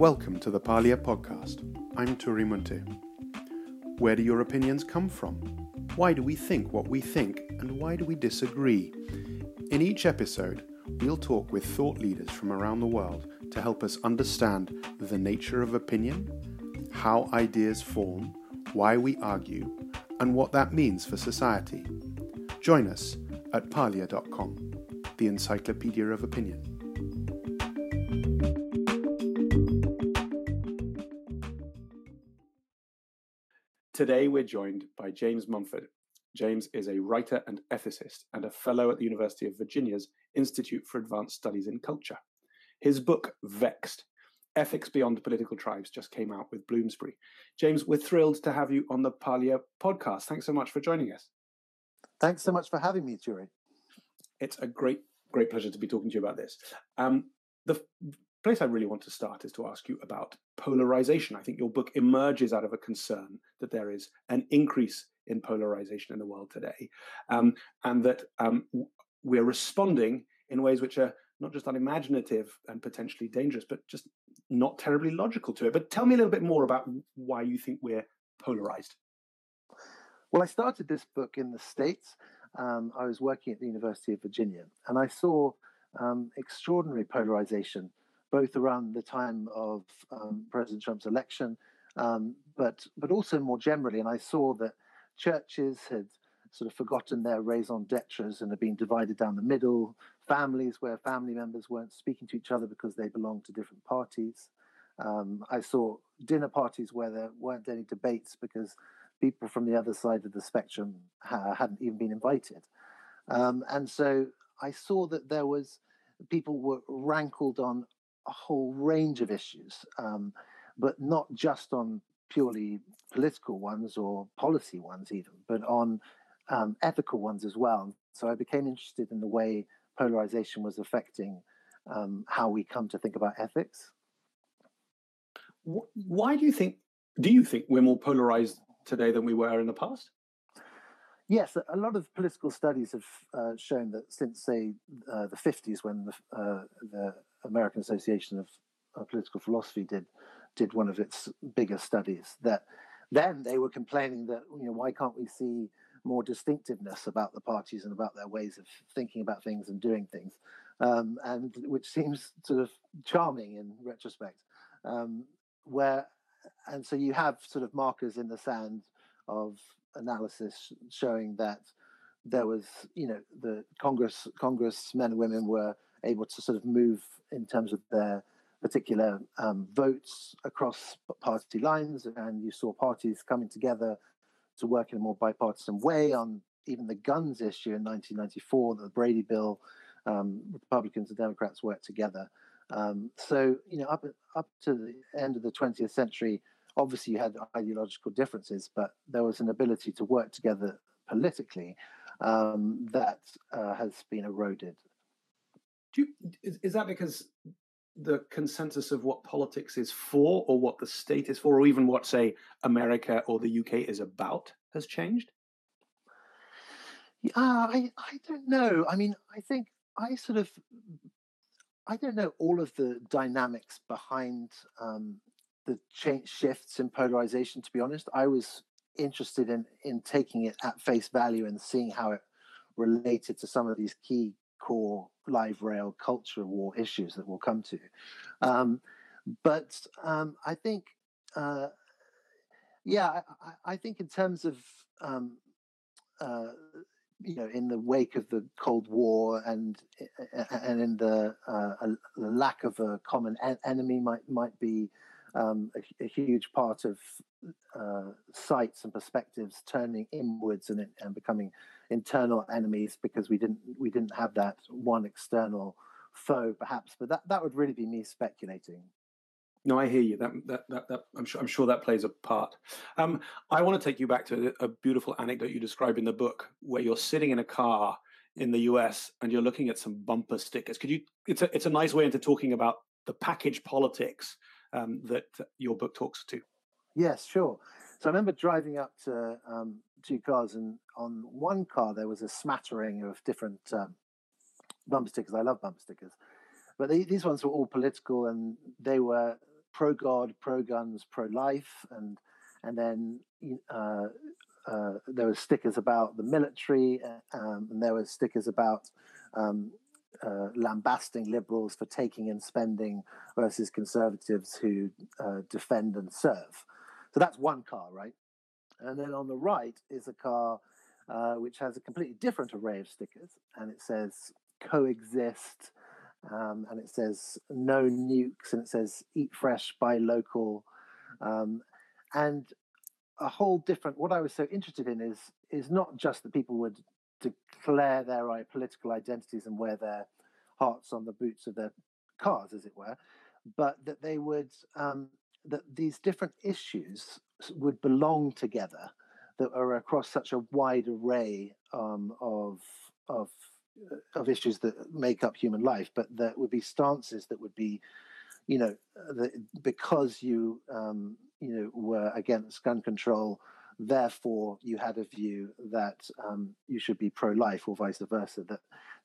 welcome to the Parlia podcast. I'm Turi Munte. Where do your opinions come from? Why do we think what we think, and why do we disagree? In each episode, we'll talk with thought leaders from around the world to help us understand the nature of opinion, how ideas form, why we argue, and what that means for society. Join us at parlia.com, the encyclopedia of opinion. Today we're joined by James Mumford. James is a writer and ethicist and a fellow at the University of Virginia's Institute for Advanced Studies in Culture. His book, Vexed: Ethics Beyond Political Tribes, just came out with Bloomsbury. James, we're thrilled to have you on the Parlia podcast. Thanks so much for joining us. Thanks so much for having me, Turi. It's a great pleasure to be talking to you about this. The place I really want to start is to ask you about polarization. I think your book emerges out of a concern that there is an increase in polarization in the world today, and that we're responding in ways which are not just unimaginative and potentially dangerous, but just not terribly logical to it. But tell me a little bit more about why you think we're polarized. Well, I started this book in the States. I was working at the University of Virginia, and I saw extraordinary polarization, both around the time of President Trump's election, but also more generally. And I saw that churches had sort of forgotten their raison d'etre and had been divided down the middle, families where family members weren't speaking to each other because they belonged to different parties. I saw dinner parties where there weren't any debates because people from the other side of the spectrum hadn't even been invited. And so I saw that there was, people were rankled on a whole range of issues, but not just on purely political ones or policy ones even, but on ethical ones as well. So I became interested in the way polarization was affecting how we come to think about ethics. Why do you think we're more polarized today than we were in the past? Yes, a lot of political studies have shown that since, say, the 50s, when the American Association of Political Philosophy did one of its biggest studies, that then they were complaining that, you know, why can't we see more distinctiveness about the parties and about their ways of thinking about things and doing things, and which seems sort of charming in retrospect. And so you have sort of markers in the sand of analysis showing that there was, you know, the congressmen and women were able to sort of move in terms of their particular votes across party lines, and you saw parties coming together to work in a more bipartisan way on even the guns issue in 1994, the Brady Bill. Republicans and Democrats worked together. So, you know, up to the end of the 20th century, obviously you had ideological differences, but there was an ability to work together politically that has been eroded. Is that because the consensus of what politics is for, or what the state is for, or even what, say, America or the UK is about, has changed? Yeah, I don't know. I mean, I think I don't know all of the dynamics behind the shifts in polarization, to be honest. I was interested in taking it at face value and seeing how it related to some of these key core live rail culture war issues that we'll come to. I think, I think in terms of, you know, in the wake of the Cold War and in the lack of a common enemy might be a huge part of sights and perspectives turning inwards and becoming internal enemies because we didn't have that one external foe, perhaps. But that would really be me speculating. No, I hear you. That I'm sure that plays a part. I want to take you back to a beautiful anecdote you describe in the book, where you're sitting in a car in the US and you're looking at some bumper stickers. It's a nice way into talking about the package politics that your book talks to. Yes, sure. So I remember driving up to two cars, and on one car there was a smattering of different bumper stickers. I love bumper stickers, but these ones were all political, and they were pro-God, pro-guns, pro-life, and then there were stickers about the military, and there were stickers about lambasting liberals for taking and spending versus conservatives who defend and serve. So that's one car, right? And then on the right is a car which has a completely different array of stickers, and it says coexist, and it says no nukes, and it says eat fresh, buy local, and a whole different. What I was so interested in is not just that people would declare their political identities and wear their hearts on the boots of their cars, as it were, but that they would that these different issues would belong together, that are across such a wide array of issues that make up human life, but that would be stances that would be, you know, because you you know, were against gun control, therefore you had a view that you should be pro-life, or vice versa.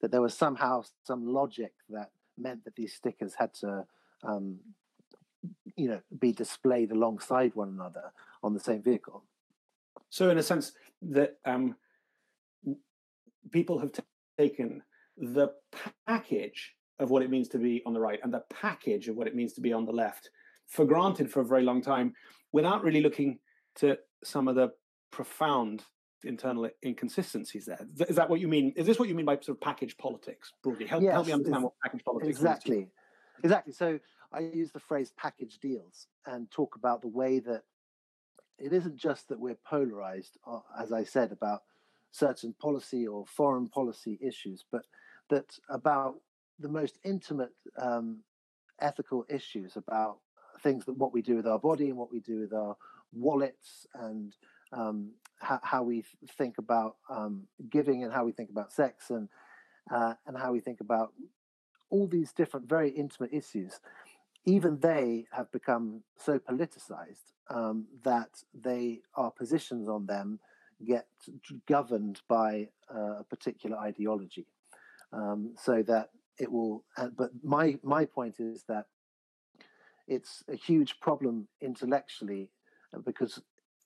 That there was somehow some logic that meant that these stickers had to you know, be displayed alongside one another on the same vehicle. So in a sense that people have taken the package of what it means to be on the right and the package of what it means to be on the left for granted for a very long time, without really looking to some of the profound internal inconsistencies there. Is that what you mean? Is this what you mean by sort of package politics broadly? Help me understand what package politics is. Exactly. So I use the phrase package deals and talk about the way that it isn't just that we're polarized, as I said, about certain policy or foreign policy issues, but that about the most intimate ethical issues, about things that what we do with our body and what we do with our wallets, and how we think about giving, and how we think about sex, and how we think about all these different very intimate issues. Even they have become so politicized that they, our positions on them get governed by a particular ideology. So that it will, but my point is that it's a huge problem intellectually, because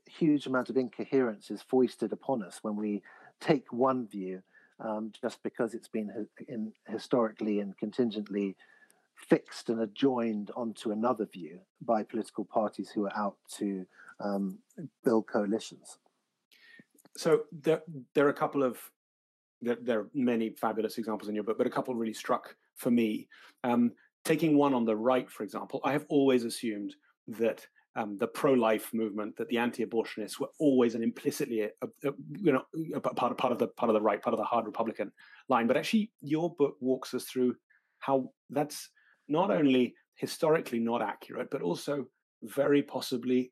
a huge amount of incoherence is foisted upon us when we take one view just because it's been historically and contingently fixed and adjoined onto another view by political parties who are out to build coalitions. So there are a couple of, there are many fabulous examples in your book, but a couple really struck for me. Taking one on the right, for example, I have always assumed that the pro-life movement, that the anti-abortionists were always and implicitly part of the right, part of the hard Republican line. But actually, your book walks us through how that's not only historically not accurate, but also very possibly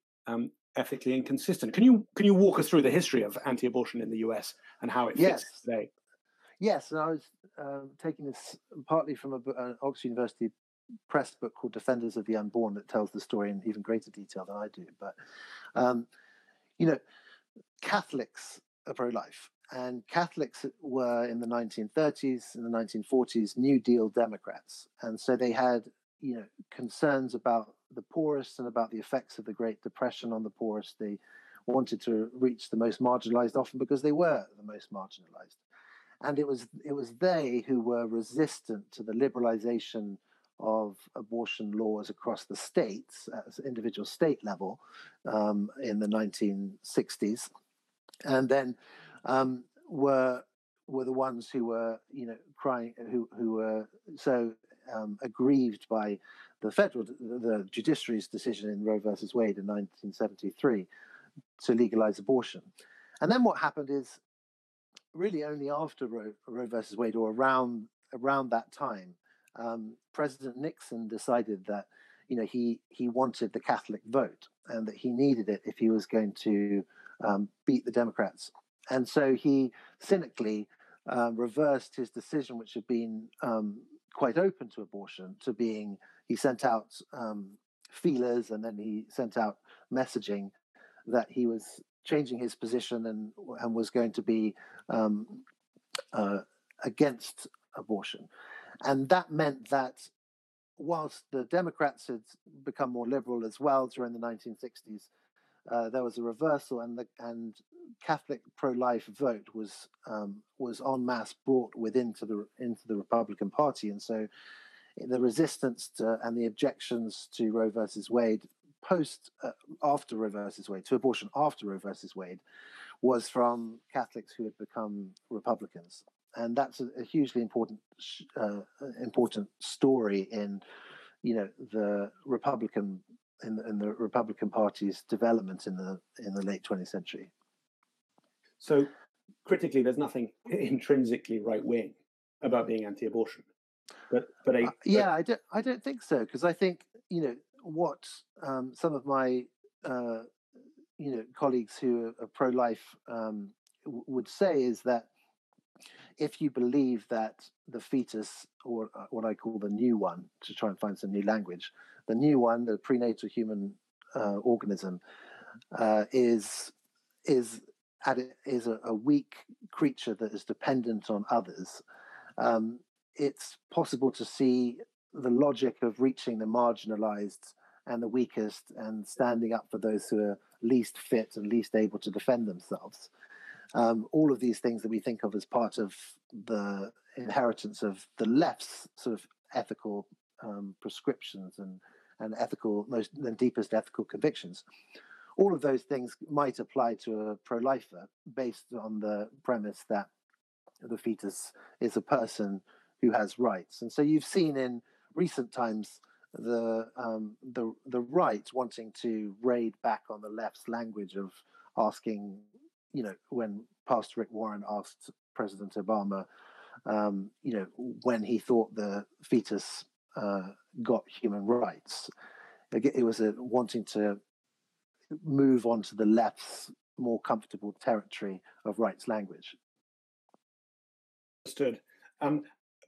ethically inconsistent. Can you walk us through the history of anti-abortion in the US and how it fits today? Yes, and I was taking this partly from an Oxford University press book called Defenders of the Unborn that tells the story in even greater detail than I do. But, you know, Catholics are pro-life, and Catholics were in the 1930s, in the 1940s, New Deal Democrats. And so they had, you know, concerns about the poorest and about the effects of the Great Depression on the poorest. They wanted to reach the most marginalized, often because they were the most marginalized. And it was they who were resistant to the liberalization of abortion laws across the states at individual state level in the 1960s, and then were the ones who were, you know, crying, who were so aggrieved by the judiciary's decision in Roe versus Wade in 1973 to legalize abortion. And then what happened is really only after Roe versus Wade, or around that time, President Nixon decided that, you know, he wanted the Catholic vote, and that he needed it if he was going to beat the Democrats. And so he cynically reversed his decision, which had been quite open to abortion, to being, he sent out feelers, and then he sent out messaging that he was changing his position and was going to be against abortion. And that meant that whilst the Democrats had become more liberal as well during the 1960s, there was a reversal, and Catholic pro-life vote was en masse brought into the Republican Party, and so the resistance to, and the objections to Roe versus Wade after Roe versus Wade, to abortion after Roe versus Wade, was from Catholics who had become Republicans, and that's a hugely important story in, you know, the Republican. In the Republican Party's development in the late 20th century. So, critically, there's nothing intrinsically right wing about being anti-abortion, but I don't think so, because I think, you know, what some of my you know, colleagues who are pro-life would say is that if you believe that the fetus, or what I call the new one, to try and find some new language, the new one, the prenatal human organism, is a weak creature that is dependent on others, it's possible to see the logic of reaching the marginalized and the weakest and standing up for those who are least fit and least able to defend themselves. All of these things that we think of as part of the inheritance of the left's sort of ethical prescriptions and ethical, most and deepest ethical convictions, all of those things might apply to a pro-lifer based on the premise that the fetus is a person who has rights. And so you've seen in recent times the right wanting to raid back on the left's language of asking, you know, when Pastor Rick Warren asked President Obama, you know, when he thought the fetus got human rights, it was wanting to move on to the left's more comfortable territory of rights language. Understood.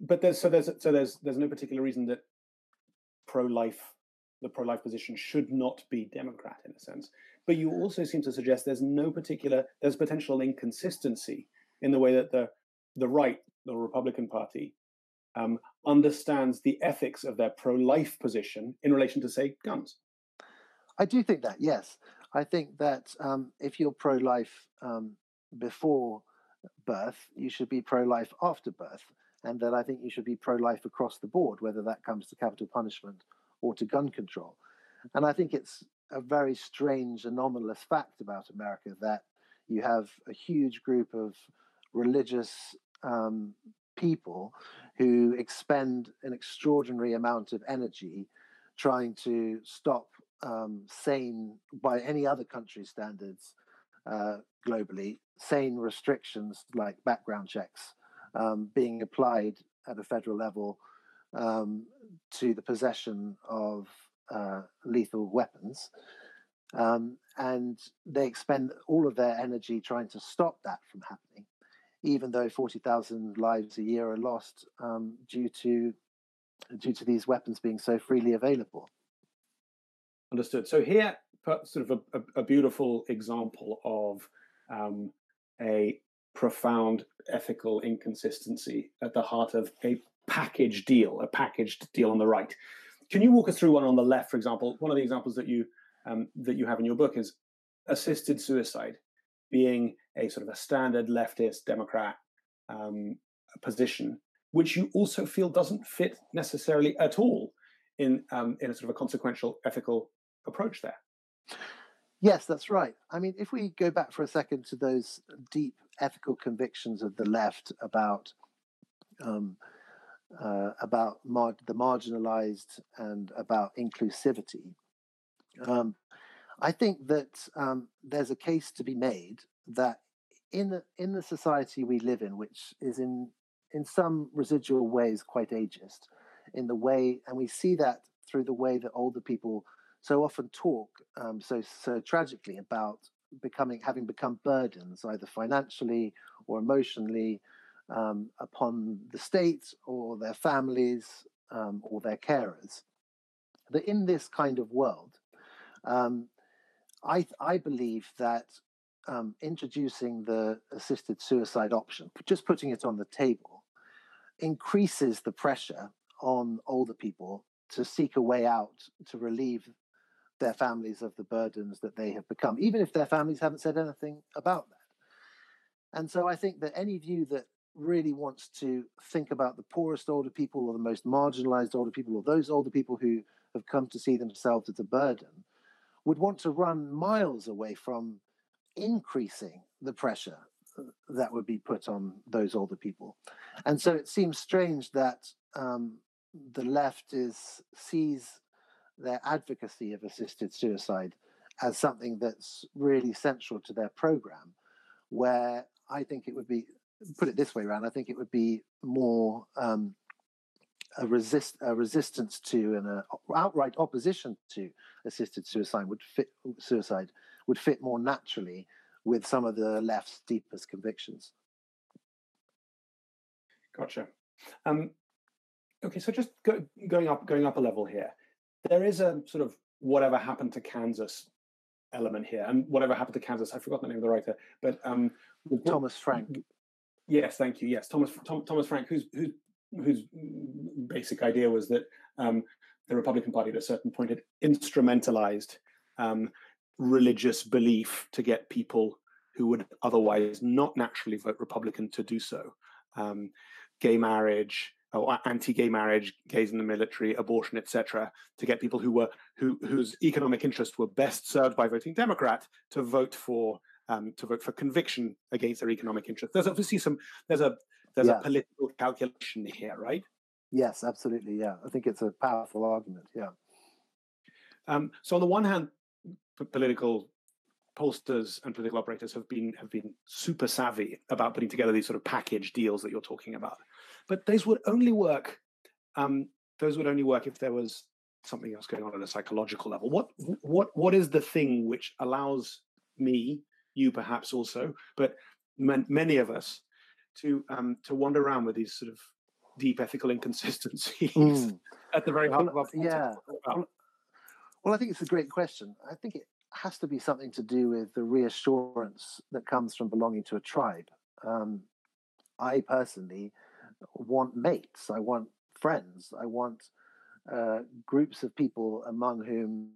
But there's no particular reason that the pro-life position should not be Democrat in a sense. But you also seem to suggest there's potential inconsistency in the way that the right, the Republican Party, understands the ethics of their pro-life position in relation to, say, guns. I do think that, yes. I think that if you're pro-life before birth, you should be pro-life after birth. And that I think you should be pro-life across the board, whether that comes to capital punishment or to gun control. And I think it's a very strange, anomalous fact about America that you have a huge group of religious people who expend an extraordinary amount of energy trying to stop sane, by any other country's standards globally, sane restrictions like background checks being applied at a federal level to the possession of lethal weapons, and they expend all of their energy trying to stop that from happening, even though 40,000 lives a year are lost due to these weapons being so freely available. Understood. So here, sort of a beautiful example of a profound ethical inconsistency at the heart of a packaged deal on the right. Can you walk us through one on the left, for example? One of the examples that you have in your book is assisted suicide, being a sort of a standard leftist Democrat position, which you also feel doesn't fit necessarily at all in a sort of a consequential ethical approach there. Yes, that's right. I mean, if we go back for a second to those deep ethical convictions of the left about the marginalized and about inclusivity, I think that there's a case to be made that in the society we live in, which is in some residual ways quite ageist, in the way, and we see that through the way that older people so often talk so tragically about having become burdens, either financially or emotionally, upon the state or their families or their carers. That in this kind of world, I believe that introducing the assisted suicide option, just putting it on the table, increases the pressure on older people to seek a way out to relieve their families of the burdens that they have become, even if their families haven't said anything about that. And so I think that any view that really wants to think about the poorest older people or the most marginalized older people or those older people who have come to see themselves as a burden would want to run miles away from increasing the pressure that would be put on those older people. And so it seems strange that the left sees their advocacy of assisted suicide as something that's really central to their program, where I think it would be, put it this way around, I think it would be more a resistance to and an outright opposition to assisted suicide would fit more naturally with some of the left's deepest convictions. Gotcha. Okay, so just going up a level here. There is a sort of whatever happened to Kansas element here, and whatever happened to Kansas, I forgot the name of the writer, but Thomas Frank. Yes, thank you. Yes, Thomas Frank, whose basic idea was that the Republican Party at a certain point had instrumentalized religious belief to get people who would otherwise not naturally vote Republican to do so. Gay marriage, or anti-gay marriage, gays in the military, abortion, etc., to get people whose economic interests were best served by voting Democrat to vote for conviction against their economic interests. There's obviously a political calculation here, right? Yes, absolutely. Yeah, I think it's a powerful argument. Yeah. So on the one hand, political pollsters and political operators have been super savvy about putting together these sort of package deals that you're talking about, but those would only work. Those would only work if there was something else going on at a psychological level. What is the thing which allows me, you perhaps also, but many of us to wander around with these sort of deep ethical inconsistencies at the very heart of our politics? Yeah. Well, I think it's a great question. I think it has to be something to do with the reassurance that comes from belonging to a tribe. I personally want mates. I want friends. I want groups of people among whom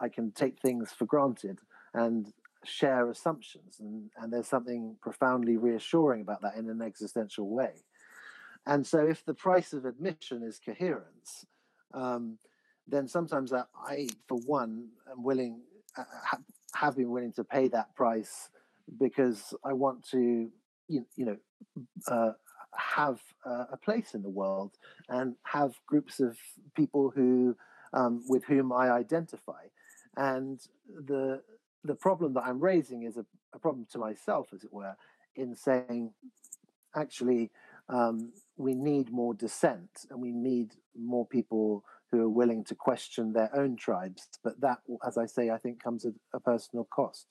I can take things for granted and share assumptions. And there's something profoundly reassuring about that in an existential way. And so if the price of admission is coherence, then sometimes I, for one, am willing, have been willing to pay that price because I want to, have a place in the world and have groups of people who, with whom I identify. And the problem that I'm raising is a problem to myself, as it were, in saying, actually, we need more dissent and we need more people who are willing to question their own tribes. But that, as I say, I think comes at a personal cost.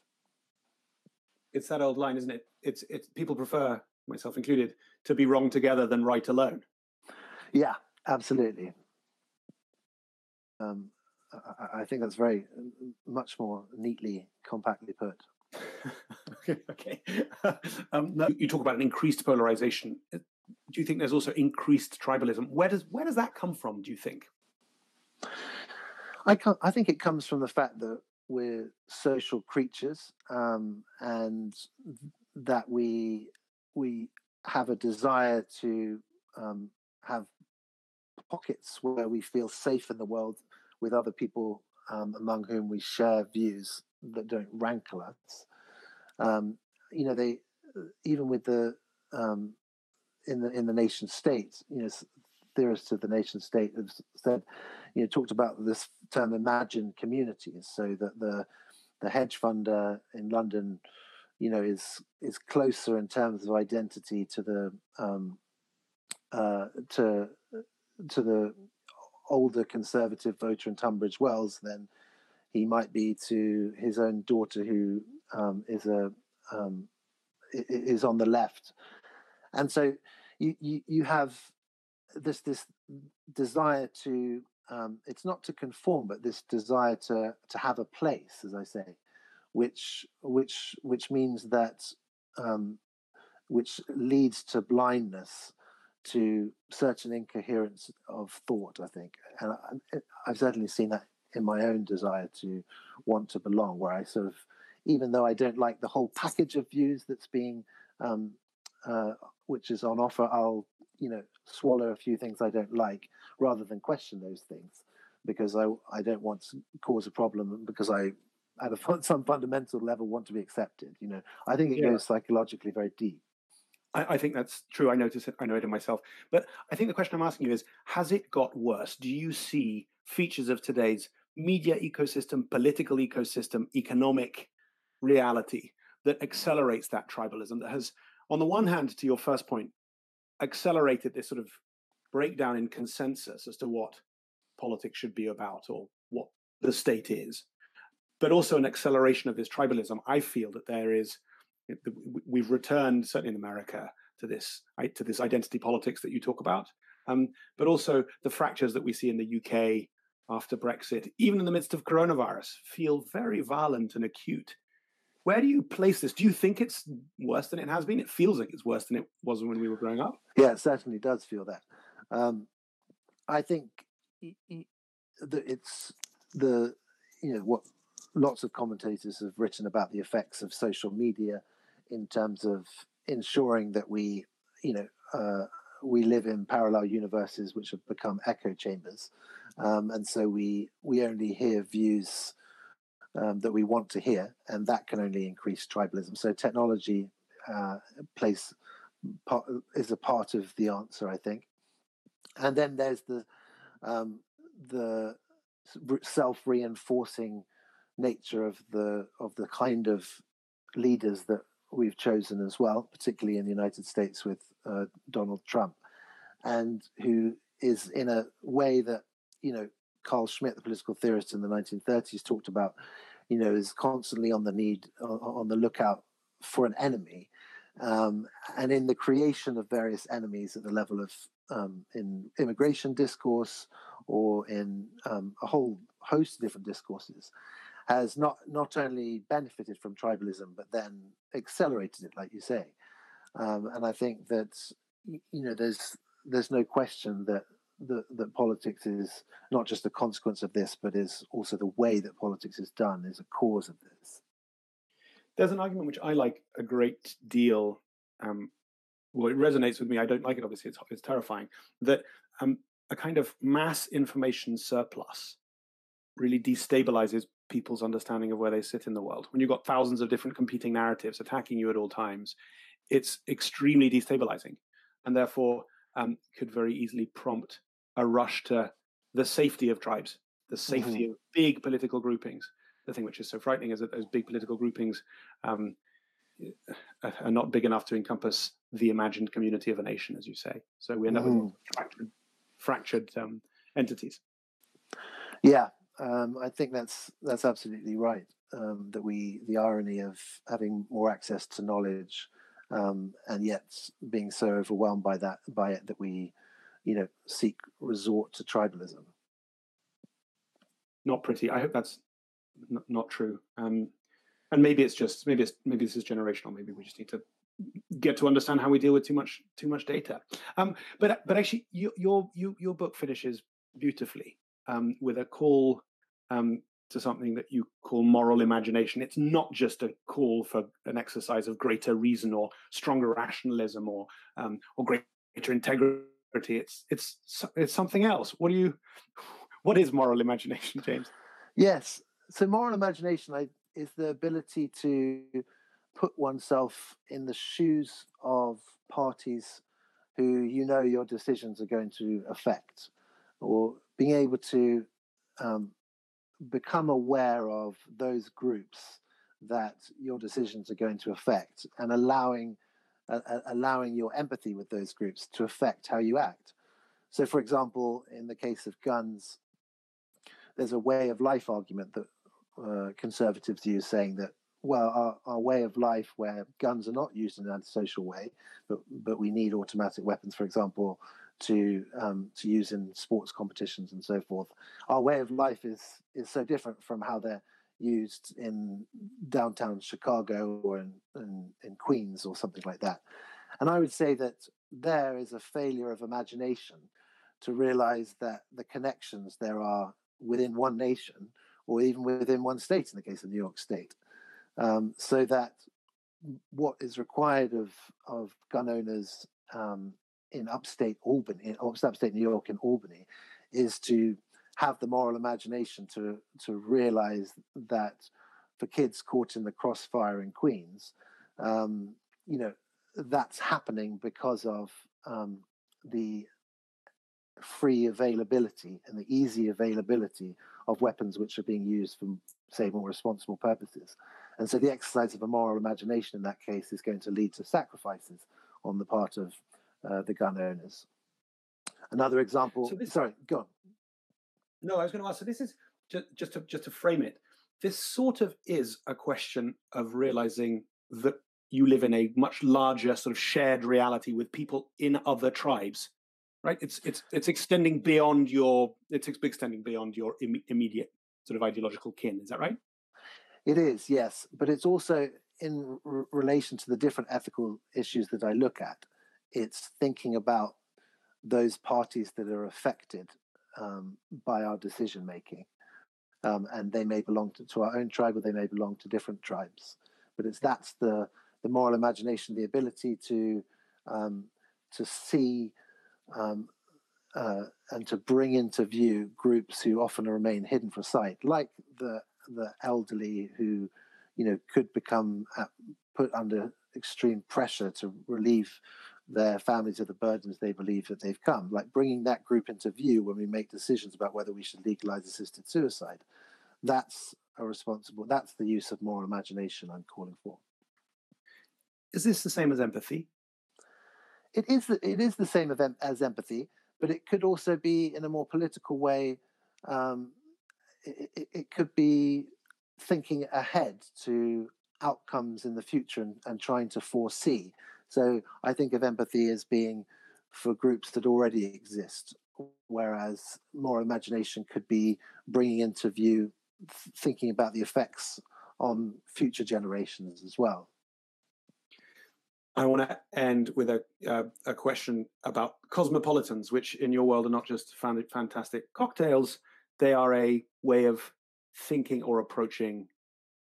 It's that old line, isn't it? It's people prefer, myself included, to be wrong together than right alone. Yeah, absolutely. I think that's very much more neatly, compactly put. Okay. Now you talk about an increased polarization. Do you think there's also increased tribalism? Where does that come from, do you think? I think it comes from the fact that we're social creatures, and that we have a desire to have pockets where we feel safe in the world with other people among whom we share views that don't rankle us. They even with the in the nation state, theorists of the nation state have said, talked about this term imagined communities, so that the hedge funder in London, is closer in terms of identity to the to the older conservative voter in Tunbridge Wells than he might be to his own daughter, who is on the left. And so you have this desire to it's not to conform, but this desire to have a place, as I say, which means that which leads to blindness to certain incoherence of thought, I think. And I've certainly seen that in my own desire to want to belong, where I sort of, even though I don't like the whole package of views that's being, which is on offer, I'll, swallow a few things I don't like rather than question those things, because I don't want to cause a problem, because I, at some fundamental level, want to be accepted. I think it goes psychologically very deep. I think that's true. I notice it. I know it in myself. But I think the question I'm asking you is, has it got worse? Do you see features of today's media ecosystem, political ecosystem, economic reality that accelerates that tribalism, that has, on the one hand, to your first point, accelerated this sort of breakdown in consensus as to what politics should be about or what the state is, but also an acceleration of this tribalism? I feel that there is, we've returned, certainly in America, to this identity politics that you talk about, but also the fractures that we see in the UK after Brexit, even in the midst of coronavirus, feel very violent and acute. Where do you place this? Do you think it's worse than it has been? It feels like it's worse than it was when we were growing up. Yeah, it certainly does feel that. I think that it's what lots of commentators have written about the effects of social media in terms of ensuring that we live in parallel universes which have become echo chambers. And so we only hear views that we want to hear, and that can only increase tribalism. So technology is a part of the answer, I think. And then there's the self-reinforcing nature of the kind of leaders that we've chosen as well, particularly in the United States with Donald Trump, and who is in a way that, Carl Schmitt, the political theorist in the 1930s, talked about, is constantly on the lookout for an enemy. And in the creation of various enemies at the level of in immigration discourse or in a whole host of different discourses, has not only benefited from tribalism, but then accelerated it, like you say. And I think that, there's no question that that politics is not just a consequence of this, but is also the way that politics is done is a cause of this. There's an argument which I like a great deal. Well, it resonates with me. I don't like it, obviously. It's terrifying. That a kind of mass information surplus really destabilizes people's understanding of where they sit in the world. When you've got thousands of different competing narratives attacking you at all times, it's extremely destabilizing, and therefore could very easily prompt a rush to the safety of tribes, the safety of big political groupings. The thing which is so frightening is that those big political groupings are not big enough to encompass the imagined community of a nation, as you say. So we end up with fractured entities. Yeah, I think that's absolutely right. That the irony of having more access to knowledge and yet being so overwhelmed by it that we, resort to tribalism. Not pretty. I hope that's not true. And maybe it's just maybe this is generational. Maybe we just need to get to understand how we deal with too much data. But actually, your book finishes beautifully with a call to something that you call moral imagination. It's not just a call for an exercise of greater reason or stronger rationalism or greater integrity. It's something else. What is moral imagination, James? Yes. So moral imagination is the ability to put oneself in the shoes of parties who your decisions are going to affect, or being able to become aware of those groups that your decisions are going to affect, and allowing your empathy with those groups to affect how you act. So, for example, in the case of guns, there's a way of life argument that conservatives use, saying that, well, our way of life where guns are not used in an antisocial way, but we need automatic weapons, for example, to use in sports competitions and so forth. Our way of life is so different from how they're used in downtown Chicago or in Queens or something like that. And I would say that there is a failure of imagination to realize that the connections there are within one nation or even within one state, in the case of New York State, so that what is required of gun owners in upstate Albany, in upstate New York and Albany, is to have the moral imagination to realize that for kids caught in the crossfire in Queens, you know, that's happening because of the free availability and the easy availability of weapons which are being used for, say, more responsible purposes. And so the exercise of a moral imagination in that case is going to lead to sacrifices on the part of the gun owners. Another example... So this, sorry, go on. No, I was going to ask, so this is, just to frame it, this sort of is a question of realizing that you live in a much larger sort of shared reality with people in other tribes, right? It's extending beyond your immediate sort of ideological kin. Is that right? It is, yes, but it's also in relation to the different ethical issues that I look at. It's thinking about those parties that are affected by our decision making, and they may belong to our own tribe or they may belong to different tribes. But that's the moral imagination, the ability to see and to bring into view groups who often remain hidden from sight, like the elderly who, you know, could become put under extreme pressure to relieve their families of the burdens they believe that they've come, like bringing that group into view when we make decisions about whether we should legalize assisted suicide. That's the use of moral imagination I'm calling for. Is this the same as empathy? It is the same as empathy, but it could also be in a more political way. It could be thinking ahead to outcomes in the future and trying to foresee. So I think of empathy as being for groups that already exist, whereas moral imagination could be bringing into view thinking about the effects on future generations as well. I want to end with a question about cosmopolitans, which in your world are not just fantastic cocktails, they are a way of thinking or approaching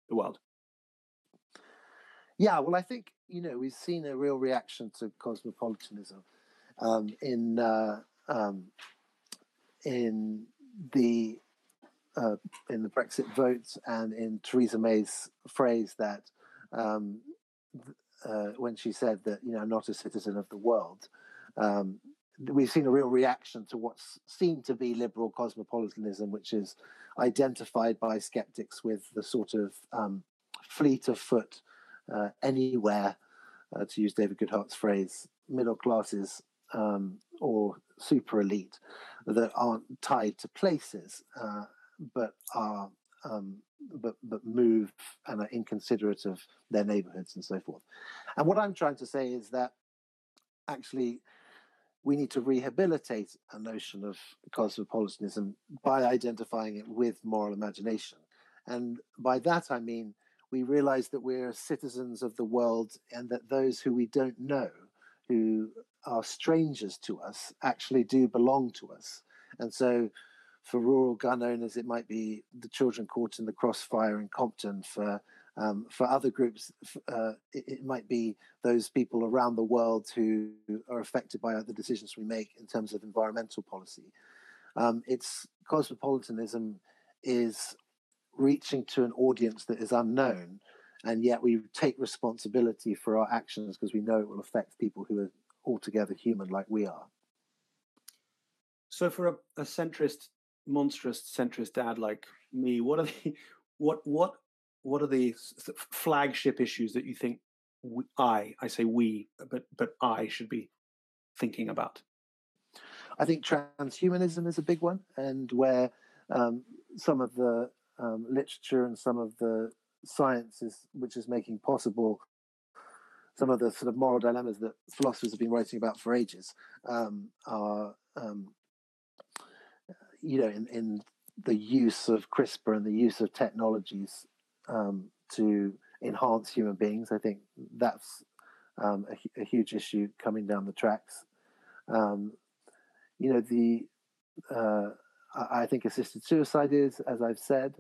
the world. Yeah, well, I think, you know, we've seen a real reaction to cosmopolitanism in the Brexit vote and in Theresa May's phrase that when she said that, you know, I'm not a citizen of the world. We've seen a real reaction to what's seemed to be liberal cosmopolitanism, which is identified by skeptics with the sort of fleet of foot, anywhere, to use David Goodhart's phrase, middle classes or super elite that aren't tied to places, but move and are inconsiderate of their neighborhoods and so forth. And what I'm trying to say is that actually we need to rehabilitate a notion of cosmopolitanism by identifying it with moral imagination. And by that I mean we realize that we're citizens of the world and that those who we don't know, who are strangers to us, actually do belong to us. And so for rural gun owners, it might be the children caught in the crossfire in Compton. For other groups, it might be those people around the world who are affected by the decisions we make in terms of environmental policy. It's cosmopolitanism is reaching to an audience that is unknown, and yet we take responsibility for our actions because we know it will affect people who are altogether human like we are. So for a centrist, monstrous centrist dad like me, what are the flagship issues that you think I should be thinking about? I think transhumanism is a big one, and where some of the literature and some of the sciences which is making possible some of the sort of moral dilemmas that philosophers have been writing about for ages are you know, in the use of CRISPR and the use of technologies to enhance human beings. I think that's a huge issue coming down the tracks. I think assisted suicide is, as I've said,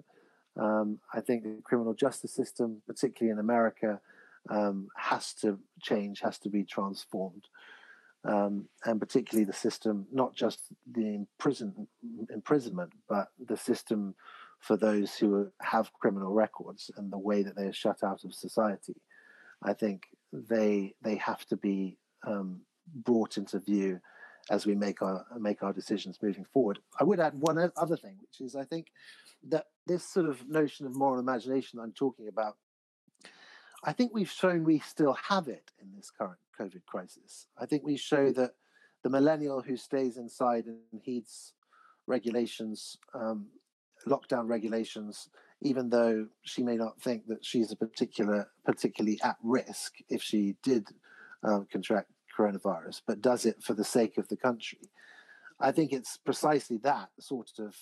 I think the criminal justice system, particularly in America, has to change, has to be transformed. And particularly the system, not just the imprisonment, but the system for those who have criminal records and the way that they are shut out of society. I think they have to be brought into view as we make our decisions moving forward. I would add one other thing, which is I think that this sort of notion of moral imagination I'm talking about, I think we've shown we still have it in this current COVID crisis. I think we show that the millennial who stays inside and heeds regulations, lockdown regulations, even though she may not think that she's a particularly at risk if she did contract coronavirus, but does it for the sake of the country. I think it's precisely that sort of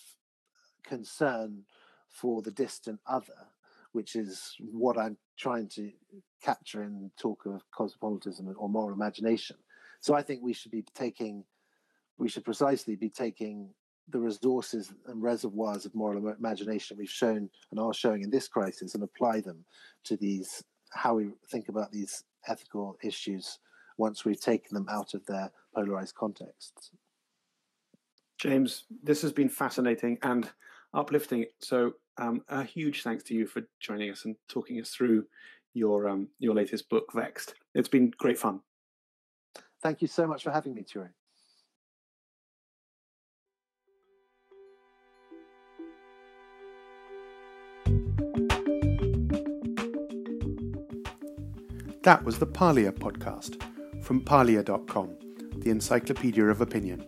concern for the distant other, which is what I'm trying to capture in talk of cosmopolitanism or moral imagination. So I think we should precisely be taking the resources and reservoirs of moral imagination we've shown and are showing in this crisis and apply them to these, how we think about these ethical issues once we've taken them out of their polarized contexts. James, this has been fascinating and uplifting. So a huge thanks to you for joining us and talking us through your latest book, Vexed. It's been great fun. Thank you so much for having me, Turi. That was the Parlia podcast from parlia.com, the encyclopedia of opinion.